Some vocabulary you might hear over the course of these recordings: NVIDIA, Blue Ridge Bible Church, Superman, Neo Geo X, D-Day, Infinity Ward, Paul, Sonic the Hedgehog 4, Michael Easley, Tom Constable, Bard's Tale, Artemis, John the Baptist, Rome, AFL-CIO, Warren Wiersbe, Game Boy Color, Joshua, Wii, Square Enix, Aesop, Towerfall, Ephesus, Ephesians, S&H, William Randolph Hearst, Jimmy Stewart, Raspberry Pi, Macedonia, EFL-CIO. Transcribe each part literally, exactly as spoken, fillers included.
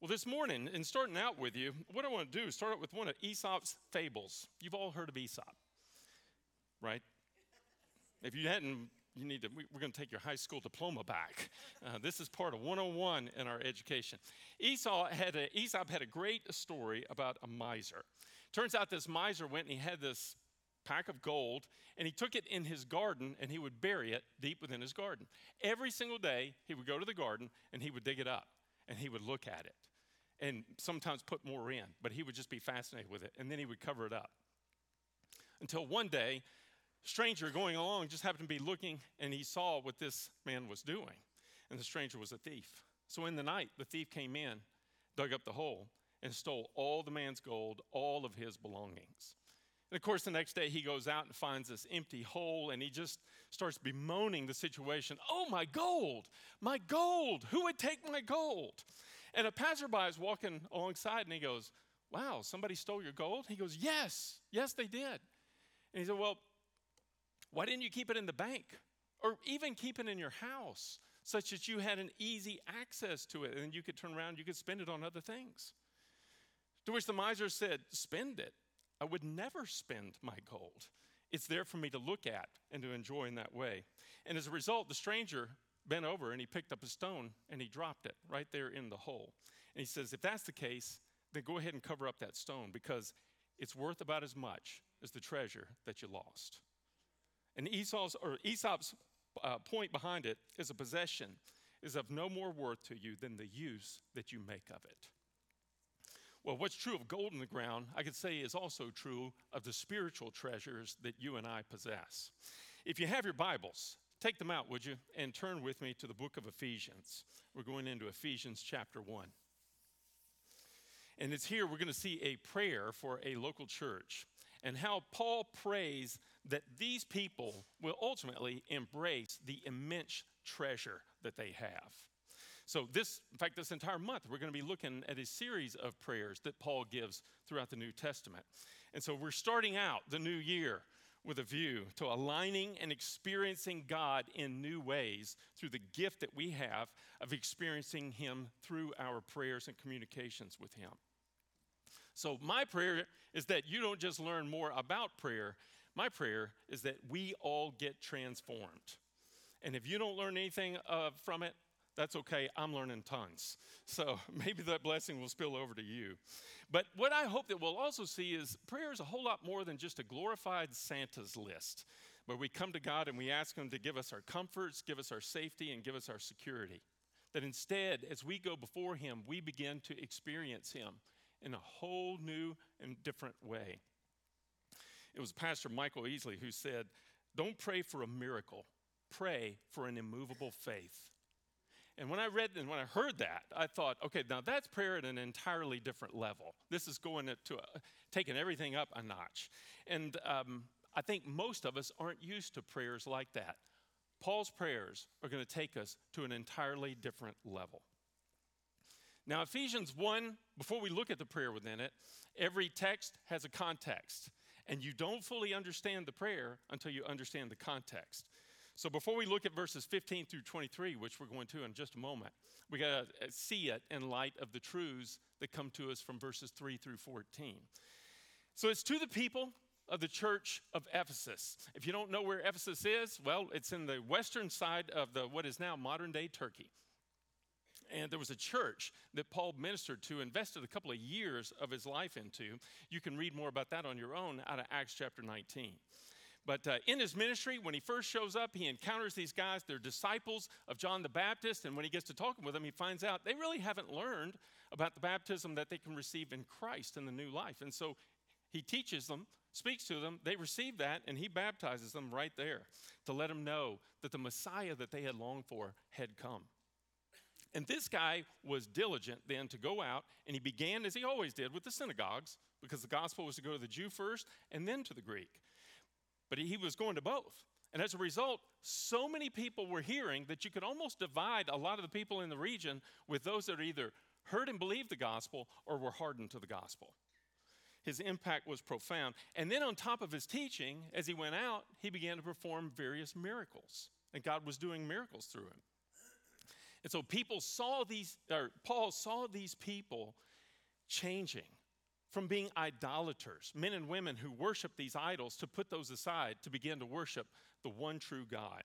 Well, this morning, in starting out with you, what I want to do is start out with one of Aesop's fables. You've all heard of Aesop, right? If you hadn't, you need to, we're going to take your high school diploma back. Uh, this is part of one oh one in our education. Aesop had a, Aesop had a great story about a miser. Turns out this miser went and he had this pack of gold, and he took it in his garden, and he would bury it deep within his garden. Every single day, he would go to the garden, and he would dig it up, and he would look at it. And sometimes put more in, but he would just be fascinated with it, and then he would cover it up. Until one day, a stranger going along just happened to be looking, and he saw what this man was doing, and the stranger was a thief. So in the night, the thief came in, dug up the hole, and stole all the man's gold, all of his belongings. And of course, the next day, he goes out and finds this empty hole, and he just starts bemoaning the situation. Oh, my gold! My gold! Who would take my gold? And a passerby is walking alongside, and he goes, wow, somebody stole your gold? He goes, yes, yes, they did. And he said, well, why didn't you keep it in the bank or even keep it in your house such that you had an easy access to it and you could turn around, you could spend it on other things? To which the miser said, spend it. I would never spend my gold. It's there for me to look at and to enjoy in that way. And as a result, the stranger bent over and he picked up a stone and he dropped it right there in the hole. And he says, if that's the case, then go ahead and cover up that stone because it's worth about as much as the treasure that you lost. And Aesop's, or Aesop's uh, point behind it is a possession is of no more worth to you than the use that you make of it. Well, what's true of gold in the ground, I could say is also true of the spiritual treasures that you and I possess. If you have your Bibles, take them out, would you, and turn with me to the book of Ephesians. We're going into Ephesians chapter one. And it's here we're going to see a prayer for a local church and how Paul prays that these people will ultimately embrace the immense treasure that they have. So this, in fact, this entire month, we're going to be looking at a series of prayers that Paul gives throughout the New Testament. And so we're starting out the new year with a view to aligning and experiencing God in new ways through the gift that we have of experiencing Him through our prayers and communications with Him. So my prayer is that you don't just learn more about prayer. My prayer is that we all get transformed. And if you don't learn anything uh, from it, that's okay, I'm learning tons. So maybe that blessing will spill over to you. But what I hope that we'll also see is prayer is a whole lot more than just a glorified Santa's list, where we come to God and we ask Him to give us our comforts, give us our safety, and give us our security. That instead, as we go before Him, we begin to experience Him in a whole new and different way. It was Pastor Michael Easley who said, don't pray for a miracle, pray for an immovable faith. And when I read and when I heard that, I thought, okay, now that's prayer at an entirely different level. This is going to, to uh, taking everything up a notch. And um, I think most of us aren't used to prayers like that. Paul's prayers are going to take us to an entirely different level. Now, Ephesians one, before we look at the prayer within it, every text has a context. And you don't fully understand the prayer until you understand the context. So before we look at verses fifteen through twenty-three, which we're going to in just a moment, we got to see it in light of the truths that come to us from verses three through fourteen. So it's to the people of the church of Ephesus. If you don't know where Ephesus is, well, it's in the western side of the what is now modern-day Turkey. And there was a church that Paul ministered to, invested a couple of years of his life into. You can read more about that on your own out of Acts chapter nineteen. But uh, in his ministry, when he first shows up, he encounters these guys. They're disciples of John the Baptist. And when he gets to talking with them, he finds out they really haven't learned about the baptism that they can receive in Christ in the new life. And so he teaches them, speaks to them. They receive that, and he baptizes them right there to let them know that the Messiah that they had longed for had come. And this guy was diligent then to go out, and he began, as he always did, with the synagogues, because the gospel was to go to the Jew first and then to the Greek. But he was going to both. And as a result, so many people were hearing that you could almost divide a lot of the people in the region with those that either heard and believed the gospel or were hardened to the gospel. His impact was profound. And then on top of his teaching, as he went out, he began to perform various miracles. And God was doing miracles through him. And so people saw these, or Paul saw these people changing from being idolaters, men and women who worship these idols, to put those aside, to begin to worship the one true God.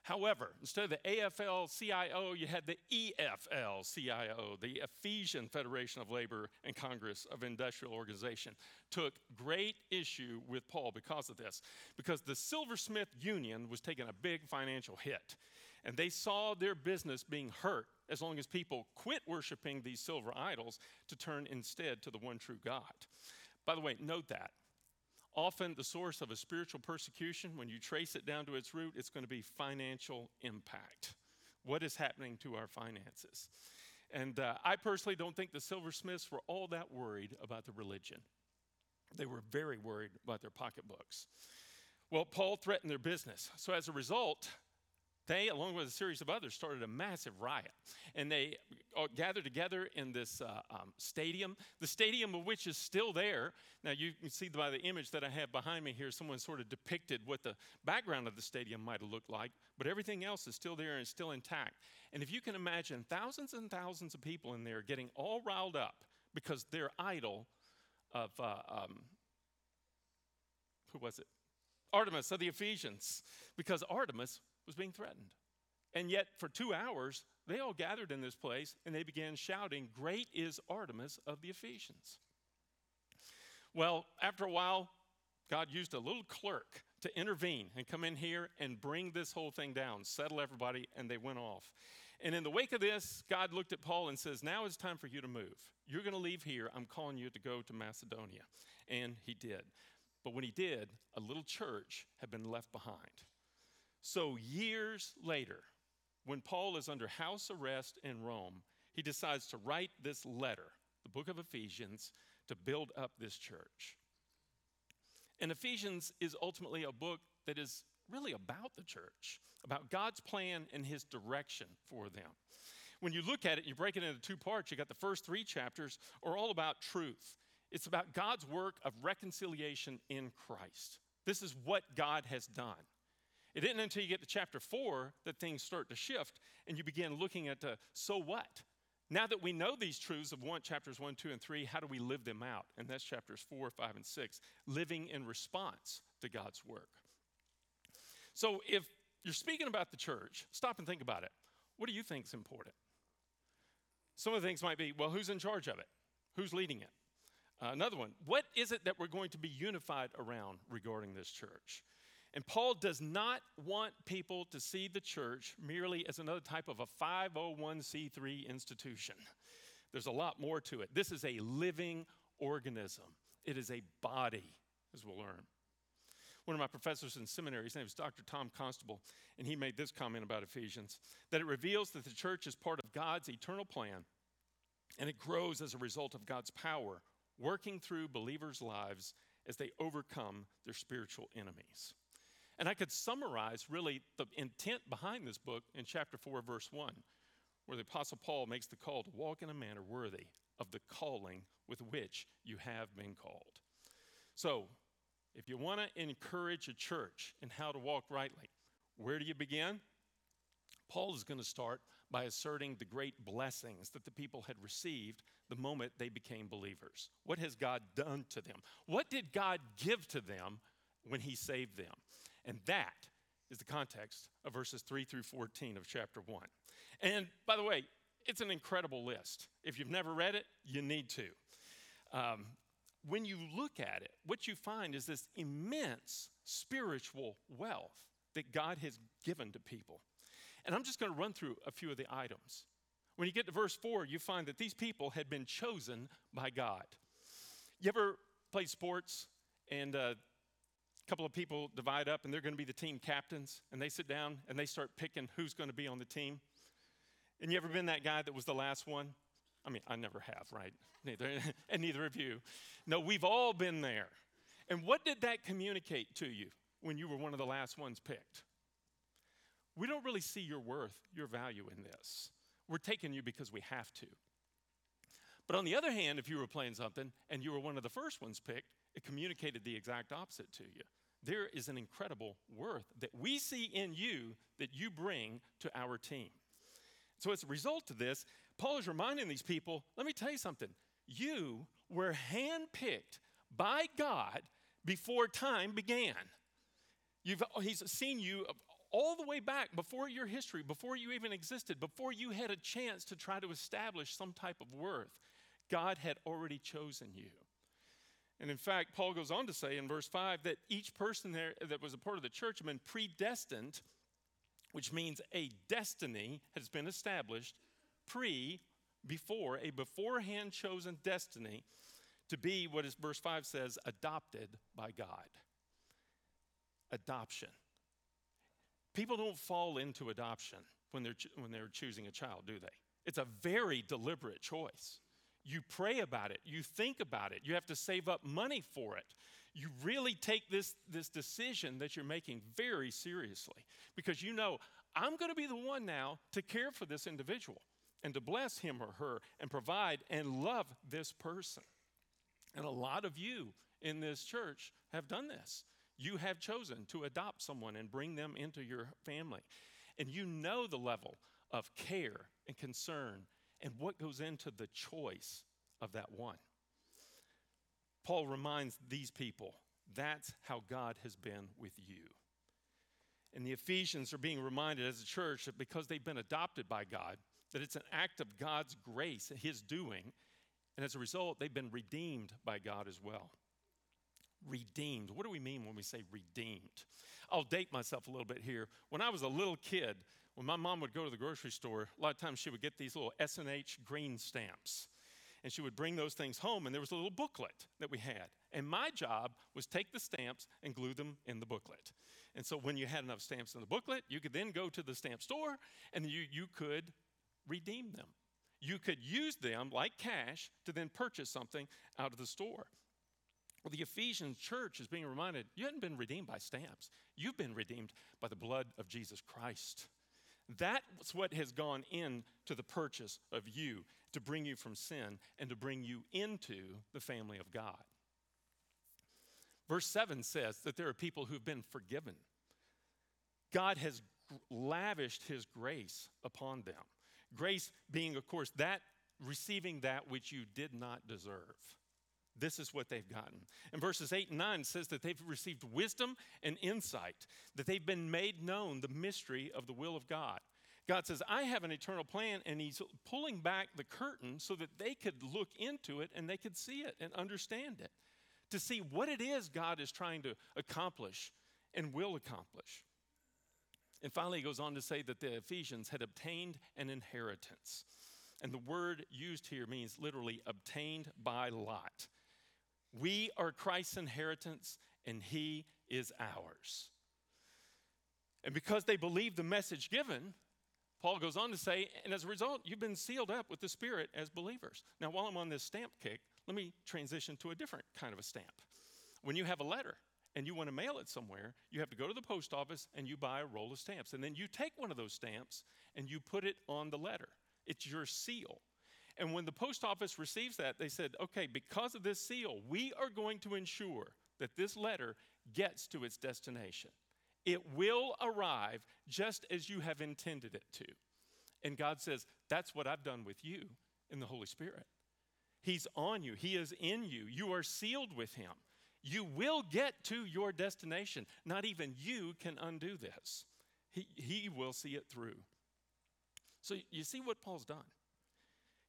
However, instead of the A F L C I O, you had the E F L C I O, the Ephesian Federation of Labor and Congress of Industrial Organization, took great issue with Paul because of this, because the Silversmith Union was taking a big financial hit, and they saw their business being hurt as long as people quit worshiping these silver idols to turn instead to the one true God. By the way, note that. Often the source of a spiritual persecution, when you trace it down to its root, it's going to be financial impact. What is happening to our finances? And uh, I personally don't think the silversmiths were all that worried about the religion. They were very worried about their pocketbooks. Well, Paul threatened their business. So as a result, they, along with a series of others, started a massive riot. And they gathered together in this uh, um, stadium, the stadium of which is still there. Now, you can see by the image that I have behind me here, someone sort of depicted what the background of the stadium might have looked like. But everything else is still there and is still intact. And if you can imagine, thousands and thousands of people in there getting all riled up because their idol of, uh, um, who was it? Artemis of the Ephesians, because Artemis was being threatened. And yet for two hours, they all gathered in this place and they began shouting, "Great is Artemis of the Ephesians." Well, after a while, God used a little clerk to intervene and come in here and bring this whole thing down, settle everybody, and they went off. And in the wake of this, God looked at Paul and says, "Now it's time for you to move. You're going to leave here. I'm calling you to go to Macedonia." And he did. But when he did, a little church had been left behind. So years later, when Paul is under house arrest in Rome, he decides to write this letter, the book of Ephesians, to build up this church. And Ephesians is ultimately a book that is really about the church, about God's plan and his direction for them. When you look at it, you break it into two parts. You got the first three chapters are all about truth. It's about God's work of reconciliation in Christ. This is what God has done. It isn't until you get to chapter four that things start to shift and you begin looking at the so what. Now that we know these truths of one, chapters one, two, and three, how do we live them out? And that's chapters four, five, and six, living in response to God's work. So if you're speaking about the church, stop and think about it. What do you think is important? Some of the things might be, well, who's in charge of it? Who's leading it? Uh, another one, what is it that we're going to be unified around regarding this church? And Paul does not want people to see the church merely as another type of a five oh one c three institution. There's a lot more to it. This is a living organism. It is a body, as we'll learn. One of my professors in seminary, his name is Doctor Tom Constable, and he made this comment about Ephesians, that it reveals that the church is part of God's eternal plan, and it grows as a result of God's power, working through believers' lives as they overcome their spiritual enemies. And I could summarize really the intent behind this book in chapter four, verse one, where the Apostle Paul makes the call to walk in a manner worthy of the calling with which you have been called. So if you want to encourage a church in how to walk rightly, where do you begin? Paul is going to start by asserting the great blessings that the people had received the moment they became believers. What has God done to them? What did God give to them when he saved them? And that is the context of verses three through fourteen of chapter one. And by the way, it's an incredible list. If you've never read it, you need to. Um, when you look at it, what you find is this immense spiritual wealth that God has given to people. And I'm just going to run through a few of the items. When you get to verse four, you find that these people had been chosen by God. You ever play sports and uh, couple of people divide up and they're going to be the team captains, and they sit down and they start picking who's going to be on the team? And you ever been that guy that was the last one? I mean, I never have, right? Neither, and neither of you. No, we've all been there. And what did that communicate to you when you were one of the last ones picked? We don't really see your worth, your value in this. We're taking you because we have to. But on the other hand, if you were playing something and you were one of the first ones picked, it communicated the exact opposite to you. There is an incredible worth that we see in you that you bring to our team. So as a result of this, Paul is reminding these people, let me tell you something. You were handpicked by God before time began. You've, he's seen you all the way back before your history, before you even existed, before you had a chance to try to establish some type of worth. God had already chosen you. And in fact, Paul goes on to say in verse five that each person there that was a part of the church had been predestined, which means a destiny has been established pre, before, a beforehand chosen destiny to be what is verse five says, adopted by God. Adoption. People don't fall into adoption when they're, when they're choosing a child, do they? It's a very deliberate choice. You pray about it. You think about it. You have to save up money for it. You really take this, this decision that you're making very seriously because you know, I'm going to be the one now to care for this individual and to bless him or her and provide and love this person. And a lot of you in this church have done this. You have chosen to adopt someone and bring them into your family. And you know the level of care and concern and what goes into the choice of that one. Paul reminds these people, that's how God has been with you. And the Ephesians are being reminded as a church that because they've been adopted by God, that it's an act of God's grace, his doing, and as a result, they've been redeemed by God as well. Redeemed. What do we mean when we say redeemed? I'll date myself a little bit here. When I was a little kid, when my mom would go to the grocery store, a lot of times she would get these little S and H green stamps. And she would bring those things home, and there was a little booklet that we had. And my job was take the stamps and glue them in the booklet. And so when you had enough stamps in the booklet, you could then go to the stamp store, and you, you could redeem them. You could use them like cash to then purchase something out of the store. Well, the Ephesian church is being reminded, you hadn't been redeemed by stamps. You've been redeemed by the blood of Jesus Christ. That's what has gone into the purchase of you to bring you from sin and to bring you into the family of God. Verse seven says that there are people who've been forgiven. God has lavished his grace upon them. Grace being, of course, that receiving that which you did not deserve. This is what they've gotten. And verses eight and nine says that they've received wisdom and insight, that they've been made known the mystery of the will of God. God says, I have an eternal plan, and he's pulling back the curtain so that they could look into it and they could see it and understand it, to see what it is God is trying to accomplish and will accomplish. And finally, he goes on to say that the Ephesians had obtained an inheritance. And the word used here means literally obtained by lot. We are Christ's inheritance, and he is ours. And because they believed the message given, Paul goes on to say, and as a result, you've been sealed up with the Spirit as believers. Now, while I'm on this stamp kick, let me transition to a different kind of a stamp. When you have a letter and you want to mail it somewhere, you have to go to the post office and you buy a roll of stamps. And then you take one of those stamps and you put it on the letter. It's your seal. And when the post office receives that, they said, okay, because of this seal, we are going to ensure that this letter gets to its destination. It will arrive just as you have intended it to. And God says, that's what I've done with you in the Holy Spirit. He's on you. He is in you. You are sealed with him. You will get to your destination. Not even you can undo this. He, he will see it through. So you see what Paul's done.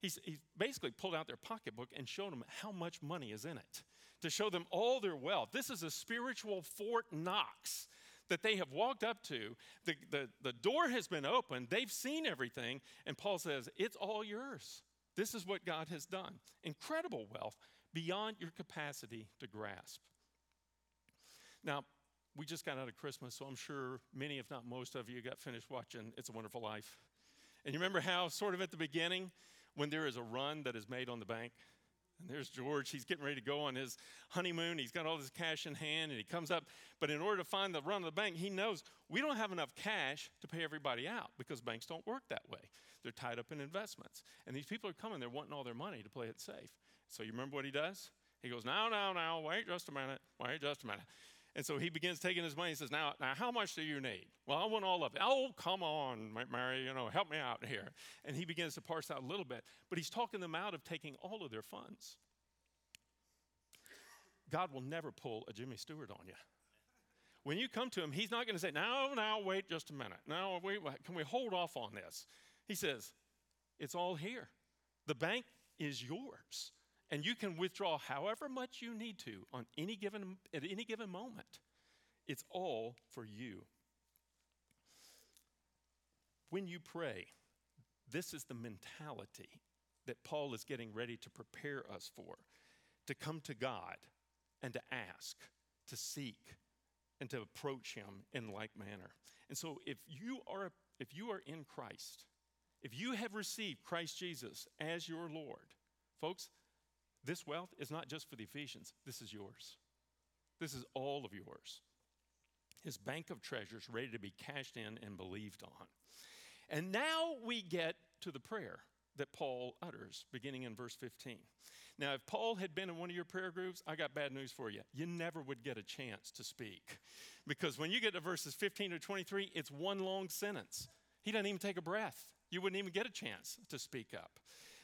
He's, he's basically pulled out their pocketbook and showed them how much money is in it, to show them all their wealth. This is a spiritual Fort Knox that they have walked up to. The, the, the door has been opened. They've seen everything. And Paul says, it's all yours. This is what God has done. Incredible wealth beyond your capacity to grasp. Now, we just got out of Christmas, so I'm sure many, if not most of you, got finished watching It's a Wonderful Life. And you remember how sort of at the beginning, when there is a run that is made on the bank, and there's George, he's getting ready to go on his honeymoon, he's got all this cash in hand, and he comes up, but in order to find the run of the bank, he knows we don't have enough cash to pay everybody out because banks don't work that way. They're tied up in investments. And these people are coming, they're wanting all their money to play it safe. So you remember what he does? He goes, no, no, no, wait just a minute, wait just a minute. And so he begins taking his money and says, now, now how much do you need? Well, I want all of it. Oh, come on, Mary, you know, help me out here. And he begins to parse out a little bit, but he's talking them out of taking all of their funds. God will never pull a Jimmy Stewart on you. When you come to him, he's not going to say, now, now, wait just a minute. Now, wait, can we hold off on this? He says, it's all here. The bank is yours. And you can withdraw however much you need to on any given at any given moment. It's all for you. When you pray, this is the mentality that Paul is getting ready to prepare us for, to come to God and to ask, to seek, and to approach him in like manner. And so if you are if you are in Christ, if you have received Christ Jesus as your Lord, folks, this wealth is not just for the Ephesians. This is yours. This is all of yours. His bank of treasures ready to be cashed in and believed on. And now we get to the prayer that Paul utters, beginning in verse fifteen. Now, if Paul had been in one of your prayer groups, I got bad news for you. You never would get a chance to speak. Because when you get to verses fifteen to twenty-three, it's one long sentence. He doesn't even take a breath. You wouldn't even get a chance to speak up.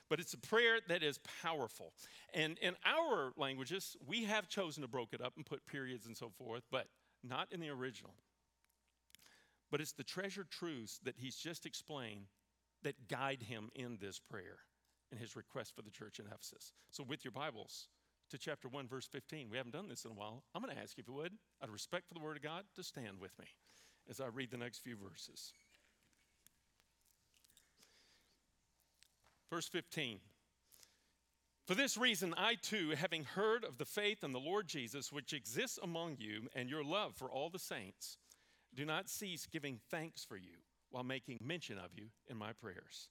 But it's a prayer that is powerful. And in our languages, we have chosen to break it up and put periods and so forth, but not in the original. But it's the treasured truths that he's just explained that guide him in this prayer and his request for the church in Ephesus. So with your Bibles to chapter one, verse fifteen, we haven't done this in a while. I'm going to ask you, if you would, out of respect for the Word of God, to stand with me as I read the next few verses. Verse fifteen, for this reason I too, having heard of the faith in the Lord Jesus, which exists among you, and your love for all the saints, do not cease giving thanks for you while making mention of you in my prayers,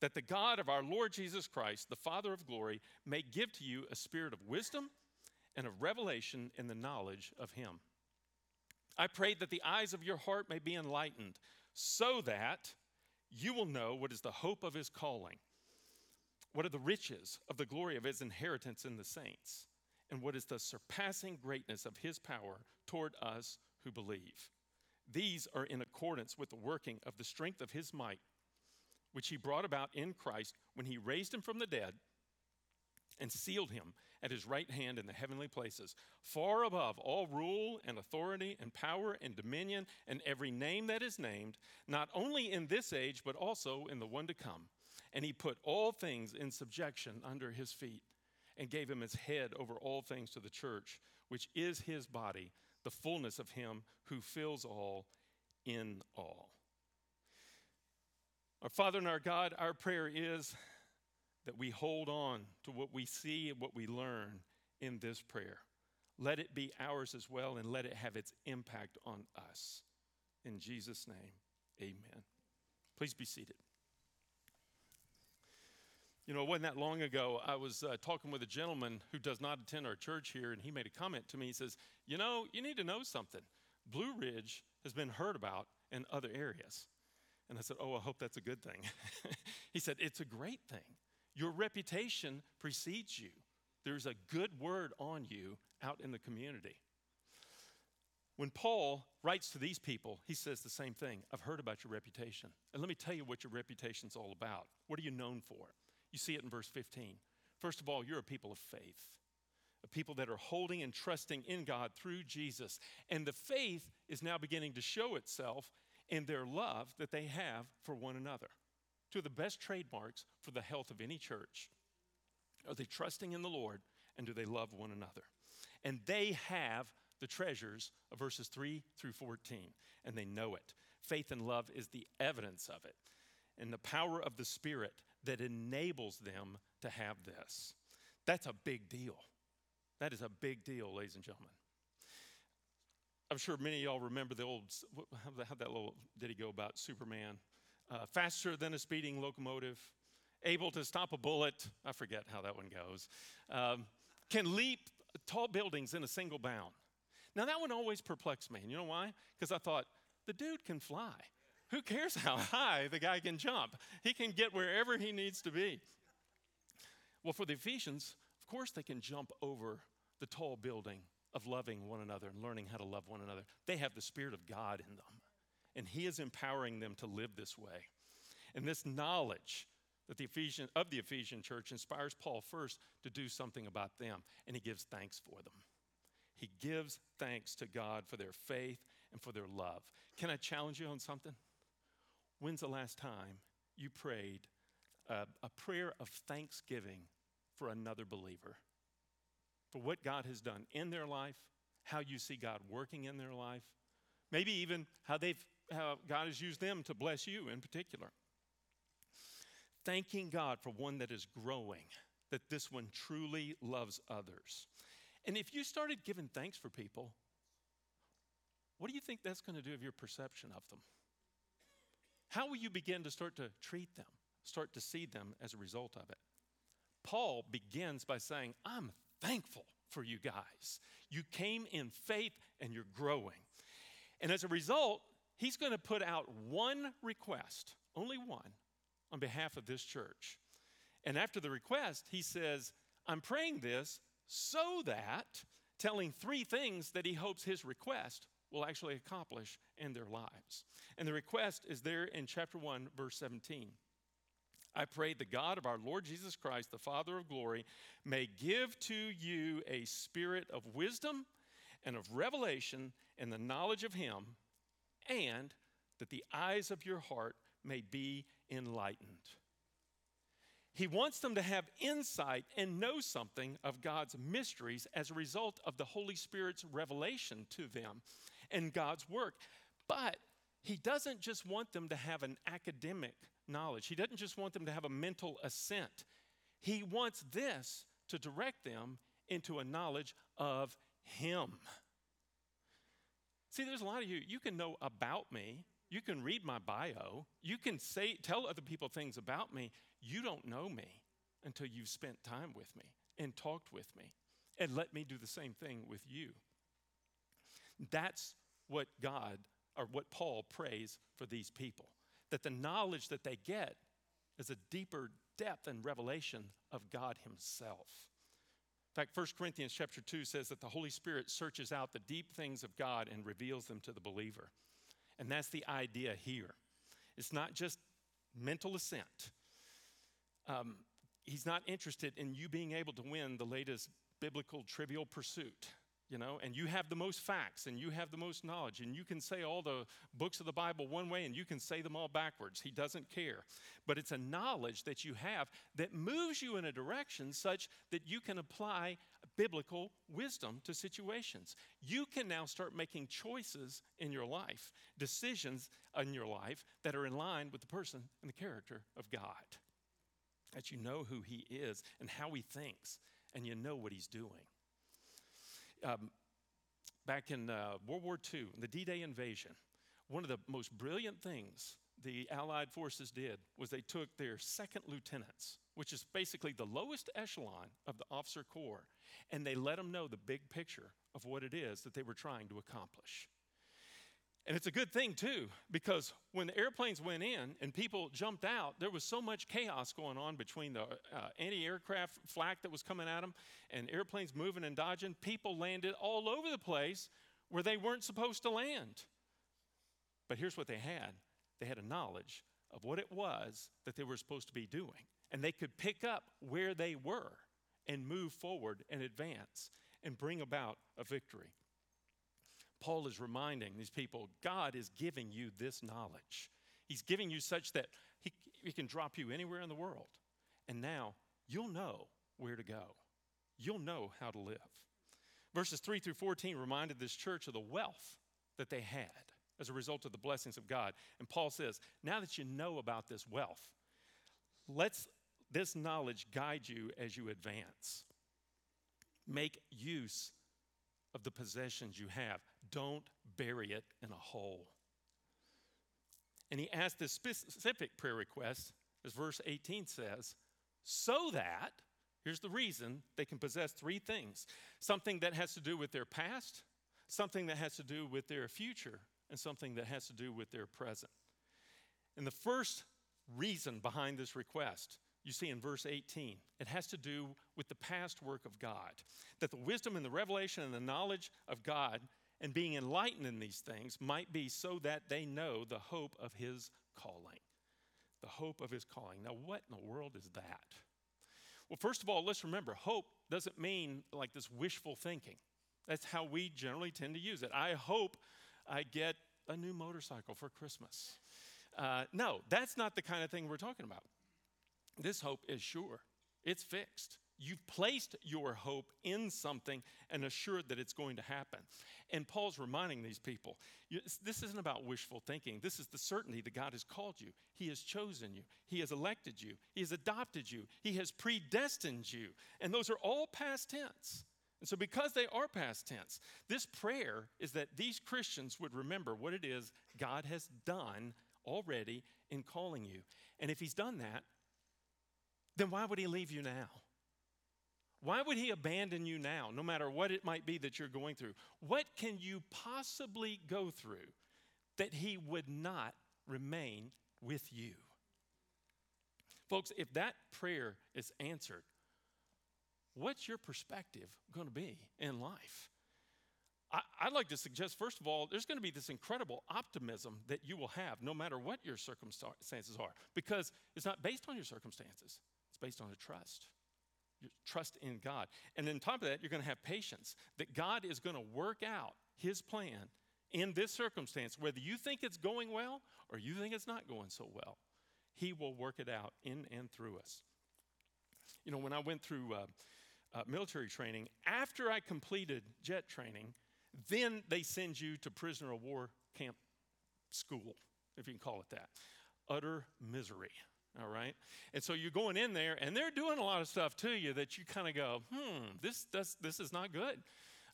that the God of our Lord Jesus Christ, the Father of glory, may give to you a spirit of wisdom and of revelation in the knowledge of him. I pray that the eyes of your heart may be enlightened, so that you will know what is the hope of his calling, what are the riches of the glory of his inheritance in the saints? And what is the surpassing greatness of his power toward us who believe? These are in accordance with the working of the strength of his might, which he brought about in Christ when he raised him from the dead and sealed him at his right hand in the heavenly places, far above all rule and authority and power and dominion and every name that is named, not only in this age, but also in the one to come. And he put all things in subjection under his feet and gave him his head over all things to the church, which is his body, the fullness of him who fills all in all. Our Father and our God, our prayer is that we hold on to what we see and what we learn in this prayer. Let it be ours as well, and let it have its impact on us. In Jesus' name, amen. Please be seated. You know, it wasn't that long ago, I was uh, talking with a gentleman who does not attend our church here, and he made a comment to me. He says, you know, you need to know something. Blue Ridge has been heard about in other areas. And I said, oh, I hope that's a good thing. He said, it's a great thing. Your reputation precedes you. There's a good word on you out in the community. When Paul writes to these people, he says the same thing. I've heard about your reputation. And let me tell you what your reputation's all about. What are you known for? You see it in verse fifteen. First of all, you're a people of faith, a people that are holding and trusting in God through Jesus. And the faith is now beginning to show itself in their love that they have for one another. Two of the best trademarks for the health of any church. Are they trusting in the Lord, and do they love one another? And they have the treasures of verses three through fourteen, and they know it. Faith and love is the evidence of it, and the power of the Spirit that enables them to have this. That's a big deal. That is a big deal, ladies and gentlemen. I'm sure many of y'all remember the old, how that little did he go about Superman? Uh, faster than a speeding locomotive, able to stop a bullet. I forget how that one goes. Um, can leap tall buildings in a single bound. Now that one always perplexed me, and you know why? Because I thought, the dude can fly. Who cares how high the guy can jump? He can get wherever he needs to be. Well, for the Ephesians, of course they can jump over the tall building of loving one another and learning how to love one another. They have the Spirit of God in them, and He is empowering them to live this way. And this knowledge that the Ephesian, of the Ephesian church inspires Paul first to do something about them, and he gives thanks for them. He gives thanks to God for their faith and for their love. Can I challenge you on something? When's the last time you prayed a, a prayer of thanksgiving for another believer? For what God has done in their life, how you see God working in their life, maybe even how they've how God has used them to bless you in particular. Thanking God for one that is growing, that this one truly loves others. And if you started giving thanks for people, what do you think that's going to do of your perception of them? How will you begin to start to treat them, start to see them as a result of it? Paul begins by saying, I'm thankful for you guys. You came in faith and you're growing. And as a result, he's going to put out one request, only one, on behalf of this church. And after the request, he says, I'm praying this so that, telling three things that he hopes his request will actually accomplish in their lives. And the request is there in chapter one, verse seventeen. I pray the God of our Lord Jesus Christ, the Father of glory, may give to you a spirit of wisdom and of revelation and the knowledge of Him, and that the eyes of your heart may be enlightened. He wants them to have insight and know something of God's mysteries as a result of the Holy Spirit's revelation to them and God's work. But He doesn't just want them to have an academic knowledge. He doesn't just want them to have a mental assent. He wants this to direct them into a knowledge of Him. See, there's a lot of you, you can know about me. You can read my bio. You can say, tell other people things about me. You don't know me until you've spent time with me and talked with me. And let me do the same thing with you. That's what God, or what Paul prays for these people, that the knowledge that they get is a deeper depth and revelation of God Himself. In fact, First Corinthians chapter two says that the Holy Spirit searches out the deep things of God and reveals them to the believer. And that's the idea here. It's not just mental assent. Um, he's not interested in you being able to win the latest biblical trivial pursuit, you know, and you have the most facts and you have the most knowledge and you can say all the books of the Bible one way and you can say them all backwards. He doesn't care. But it's a knowledge that you have that moves you in a direction such that you can apply biblical wisdom to situations. You can now start making choices in your life, decisions in your life that are in line with the person and the character of God. That you know who He is and how He thinks and you know what He's doing. Um, back in uh, World War Two, the D-Day invasion, one of the most brilliant things the Allied forces did was they took their second lieutenants, which is basically the lowest echelon of the officer corps, and they let them know the big picture of what it is that they were trying to accomplish. And it's a good thing, too, because when the airplanes went in and people jumped out, there was so much chaos going on between the uh, anti-aircraft flak that was coming at them and airplanes moving and dodging. People landed all over the place where they weren't supposed to land. But here's what they had. They had a knowledge of what it was that they were supposed to be doing. And they could pick up where they were and move forward and advance and bring about a victory. Paul is reminding these people, God is giving you this knowledge. He's giving you such that he, he can drop you anywhere in the world. And now you'll know where to go. You'll know how to live. Verses three through fourteen reminded this church of the wealth that they had as a result of the blessings of God. And Paul says, now that you know about this wealth, let this knowledge guide you as you advance. Make use of the possessions you have. Don't bury it in a hole. And he asked this specific prayer request, as verse eighteen says, so that, here's the reason, they can possess three things. Something that has to do with their past, something that has to do with their future, and something that has to do with their present. And the first reason behind this request, you see in verse eighteen. It has to do with the past work of God, that the wisdom and the revelation and the knowledge of God and being enlightened in these things might be so that they know the hope of his calling. The hope of his calling. Now, what in the world is that? Well, first of all, let's remember, hope doesn't mean like this wishful thinking. That's how we generally tend to use it. I hope I get a new motorcycle for Christmas. Uh, no, that's not the kind of thing we're talking about. This hope is sure. It's fixed. You've placed your hope in something and assured that it's going to happen. And Paul's reminding these people, this isn't about wishful thinking. This is the certainty that God has called you. He has chosen you. He has elected you. He has adopted you. He has predestined you. And those are all past tense. And so because they are past tense, this prayer is that these Christians would remember what it is God has done already in calling you. And if he's done that, then why would he leave you now? Why would he abandon you now, no matter what it might be that you're going through? What can you possibly go through that he would not remain with you? Folks, if that prayer is answered, what's your perspective going to be in life? I, I'd like to suggest, first of all, there's going to be this incredible optimism that you will have, no matter what your circumstances are, because it's not based on your circumstances. It's based on a trust. Your trust in God. And on top of that, you're going to have patience that God is going to work out his plan in this circumstance, whether you think it's going well or you think it's not going so well. He will work it out in and through us. You know, when I went through uh, uh, military training, after I completed jet training, then they send you to prisoner of war camp school, if you can call it that. Utter misery. All right. And so you're going in there and they're doing a lot of stuff to you that you kind of go, hmm, this, this, this is not good.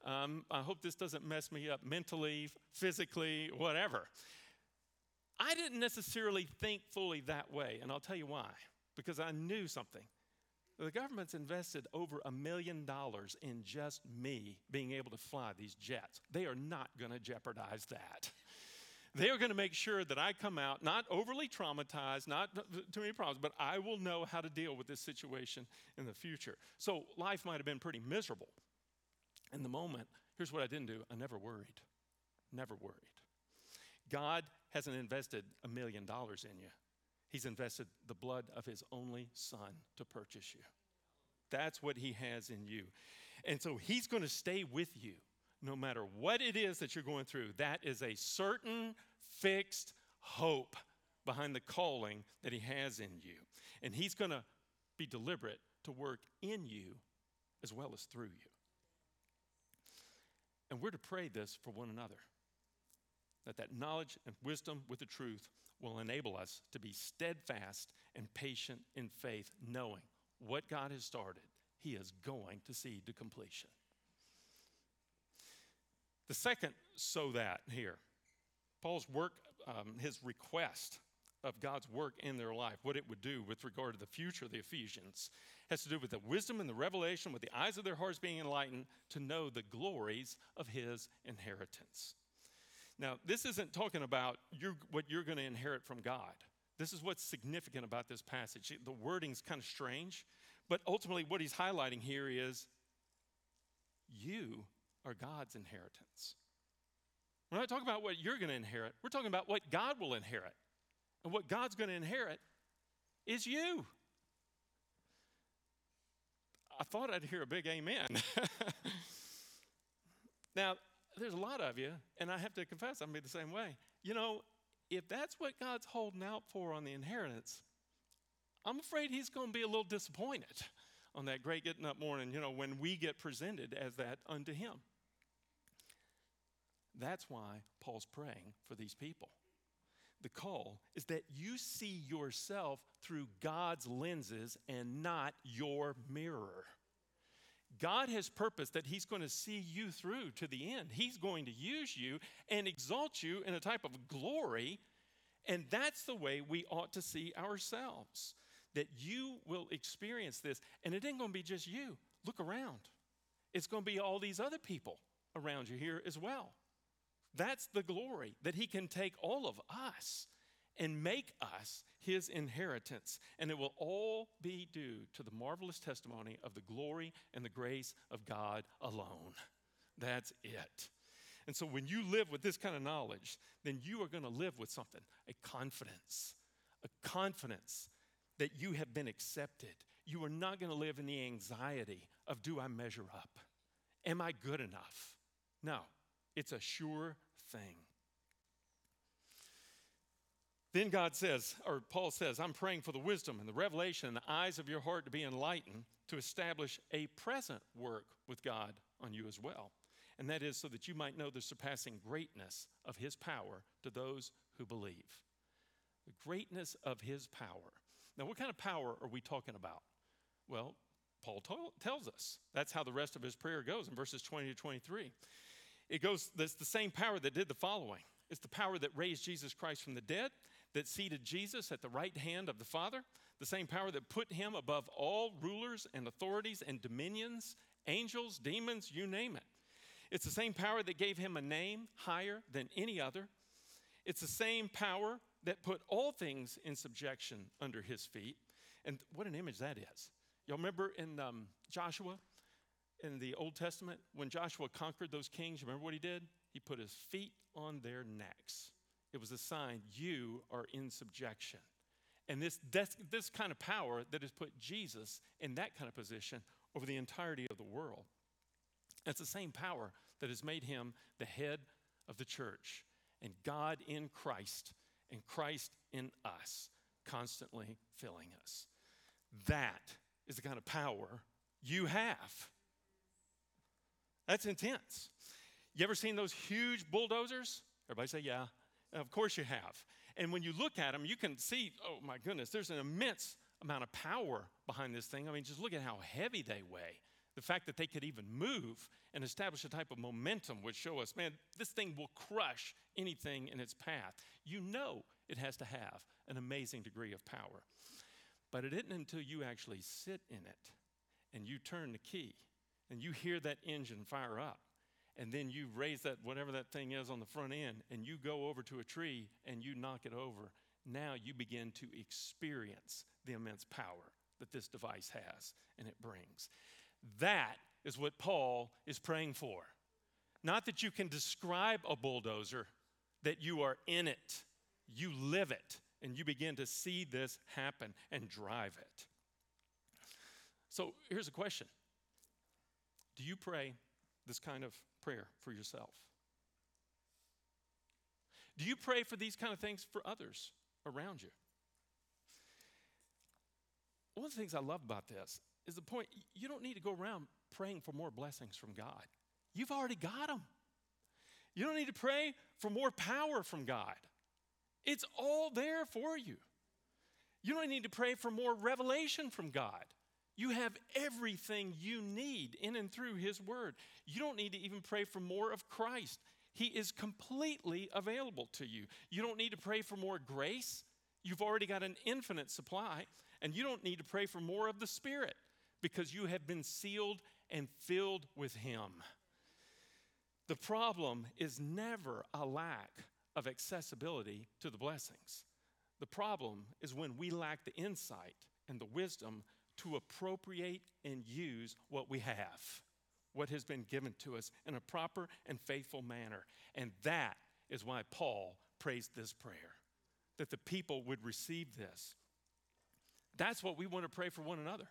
Um, I hope this doesn't mess me up mentally, physically, whatever. I didn't necessarily think fully that way. And I'll tell you why. Because I knew something. The government's invested over a million dollars in just me being able to fly these jets. They are not going to jeopardize that. They are going to make sure that I come out, not overly traumatized, not too many problems, but I will know how to deal with this situation in the future. So life might have been pretty miserable. In the moment, here's what I didn't do. I never worried. Never worried. God hasn't invested a million dollars in you. He's invested the blood of his only son to purchase you. That's what he has in you. And so he's going to stay with you. No matter what it is that you're going through, that is a certain, fixed hope behind the calling that he has in you. And he's going to be deliberate to work in you as well as through you. And we're to pray this for one another, that that knowledge and wisdom with the truth will enable us to be steadfast and patient in faith, knowing what God has started, he is going to see to completion. The second so that here, Paul's work, um, his request of God's work in their life, what it would do with regard to the future of the Ephesians, has to do with the wisdom and the revelation, with the eyes of their hearts being enlightened, to know the glories of his inheritance. Now, this isn't talking about your, what you're going to inherit from God. This is what's significant about this passage. The wording's kind of strange, but ultimately what he's highlighting here is you are God's inheritance. We're not talking about what you're going to inherit. We're talking about what God will inherit. And what God's going to inherit is you. I thought I'd hear a big amen. Now, there's a lot of you, and I have to confess I'm the same way. You know, if that's what God's holding out for on the inheritance, I'm afraid he's going to be a little disappointed on that great getting up morning, you know, when we get presented as that unto him. That's why Paul's praying for these people. The call is that you see yourself through God's lenses and not your mirror. God has purpose that he's going to see you through to the end. He's going to use you and exalt you in a type of glory. And that's the way we ought to see ourselves, that you will experience this. And it ain't going to be just you. Look around. It's going to be all these other people around you here as well. That's the glory, that he can take all of us and make us his inheritance, and it will all be due to the marvelous testimony of the glory and the grace of God alone. That's it. And so when you live with this kind of knowledge, then you are going to live with something, a confidence, a confidence that you have been accepted. You are not going to live in the anxiety of, do I measure up? Am I good enough? No, it's a sure thing. Then God says, or Paul says, I'm praying for the wisdom and the revelation and the eyes of your heart to be enlightened, to establish a present work with God on you as well. And that is so that you might know the surpassing greatness of his power to those who believe. The greatness of his power. Now, what kind of power are we talking about? Well, Paul t- tells us. That's how the rest of his prayer goes in verses twenty to twenty-three. It goes, that's the same power that did the following. It's the power that raised Jesus Christ from the dead, that seated Jesus at the right hand of the Father, the same power that put him above all rulers and authorities and dominions, angels, demons, you name it. It's the same power that gave him a name higher than any other. It's the same power that put all things in subjection under his feet. And what an image that is. Y'all remember in um, Joshua, in the Old Testament, when Joshua conquered those kings, remember what he did? He put his feet on their necks. It was a sign, you are in subjection. And this, this, this kind of power that has put Jesus in that kind of position over the entirety of the world. It's the same power that has made him the head of the church. And God in Christ and Christ in us, constantly filling us. That is the kind of power you have. That's intense. You ever seen those huge bulldozers? Everybody say, yeah. Of course you have. And when you look at them, you can see, oh my goodness, there's an immense amount of power behind this thing. I mean, just look at how heavy they weigh. The fact that they could even move and establish a type of momentum would show us, man, this thing will crush anything in its path. You know it has to have an amazing degree of power. But it isn't until you actually sit in it and you turn the key and you hear that engine fire up and then you raise that, whatever that thing is on the front end, and you go over to a tree and you knock it over. Now you begin to experience the immense power that this device has and it brings. That is what Paul is praying for. Not that you can describe a bulldozer, that you are in it. You live it, and you begin to see this happen and drive it. So here's a question. Do you pray this kind of prayer for yourself? Do you pray for these kind of things for others around you? One of the things I love about this is the point, you don't need to go around praying for more blessings from God. You've already got them. You don't need to pray for more power from God. It's all there for you. You don't need to pray for more revelation from God. You have everything you need in and through his word. You don't need to even pray for more of Christ. He is completely available to you. You don't need to pray for more grace. You've already got an infinite supply, and you don't need to pray for more of the Spirit, because you have been sealed and filled with him. The problem is never a lack of accessibility to the blessings. The problem is when we lack the insight and the wisdom to appropriate and use what we have, what has been given to us in a proper and faithful manner. And that is why Paul prays this prayer, that the people would receive this. That's what we want to pray for one another,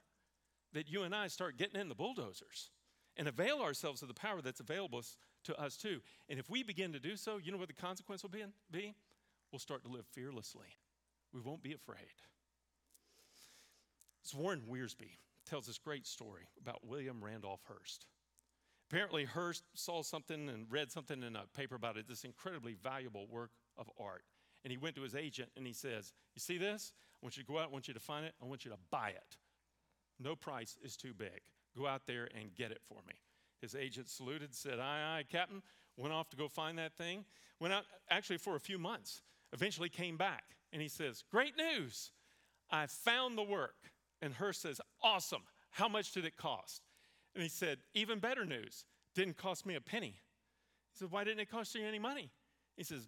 that you and I start getting in the bulldozers and avail ourselves of the power that's available to us too. And if we begin to do so, you know what the consequence will be? We'll start to live fearlessly. We won't be afraid. So Warren Wiersbe tells this great story about William Randolph Hearst. Apparently Hearst saw something and read something in a paper about it, this incredibly valuable work of art. And he went to his agent and he says, you see this? I want you to go out, I want you to find it, I want you to buy it. No price is too big. Go out there and get it for me. His agent saluted, said, aye, aye, Captain. Went off to go find that thing. Went out actually for a few months. Eventually came back and he says, great news, I found the work. And Hearst says, awesome, how much did it cost? And he said, even better news, didn't cost me a penny. He said, why didn't it cost you any money? He says,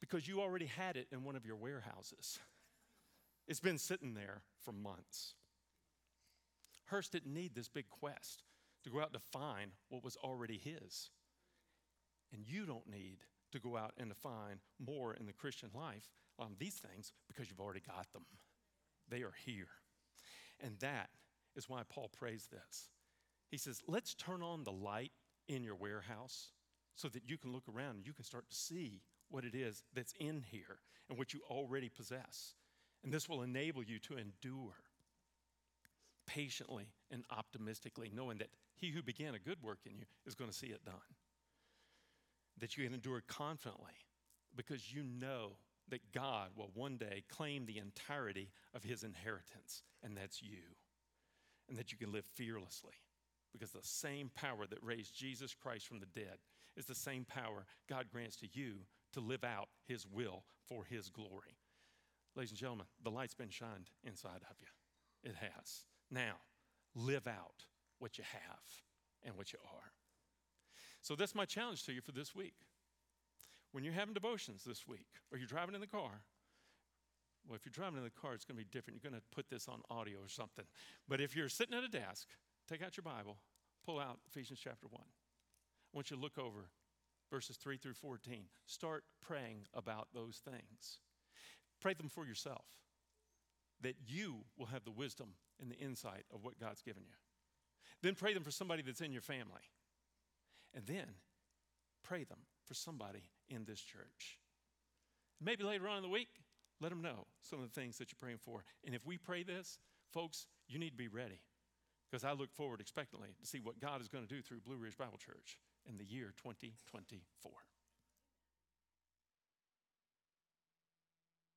because you already had it in one of your warehouses. It's been sitting there for months. Hearst didn't need this big quest to go out to find what was already his. And you don't need to go out and to find more in the Christian life on these things because you've already got them. They are here. And that is why Paul prays this. He says, let's turn on the light in your warehouse so that you can look around and you can start to see what it is that's in here and what you already possess. And this will enable you to endure patiently and optimistically, knowing that he who began a good work in you is going to see it done. That you can endure confidently because you know that God will one day claim the entirety of his inheritance, and that's you. And that you can live fearlessly because the same power that raised Jesus Christ from the dead is the same power God grants to you to live out his will for his glory. Ladies and gentlemen, the light's been shined inside of you. It has. Now, live out what you have and what you are. So that's my challenge to you for this week. When you're having devotions this week, or you're driving in the car, well, if you're driving in the car, it's going to be different. You're going to put this on audio or something. But if you're sitting at a desk, take out your Bible, pull out Ephesians chapter one. I want you to look over verses three through fourteen. Start praying about those things. Pray them for yourself, that you will have the wisdom and the insight of what God's given you. Then pray them for somebody that's in your family. And then pray them for somebody in this church. Maybe later on in the week, let them know some of the things that you're praying for. And if we pray this, folks, you need to be ready, because I look forward expectantly to see what God is going to do through Blue Ridge Bible Church in the year twenty twenty-four.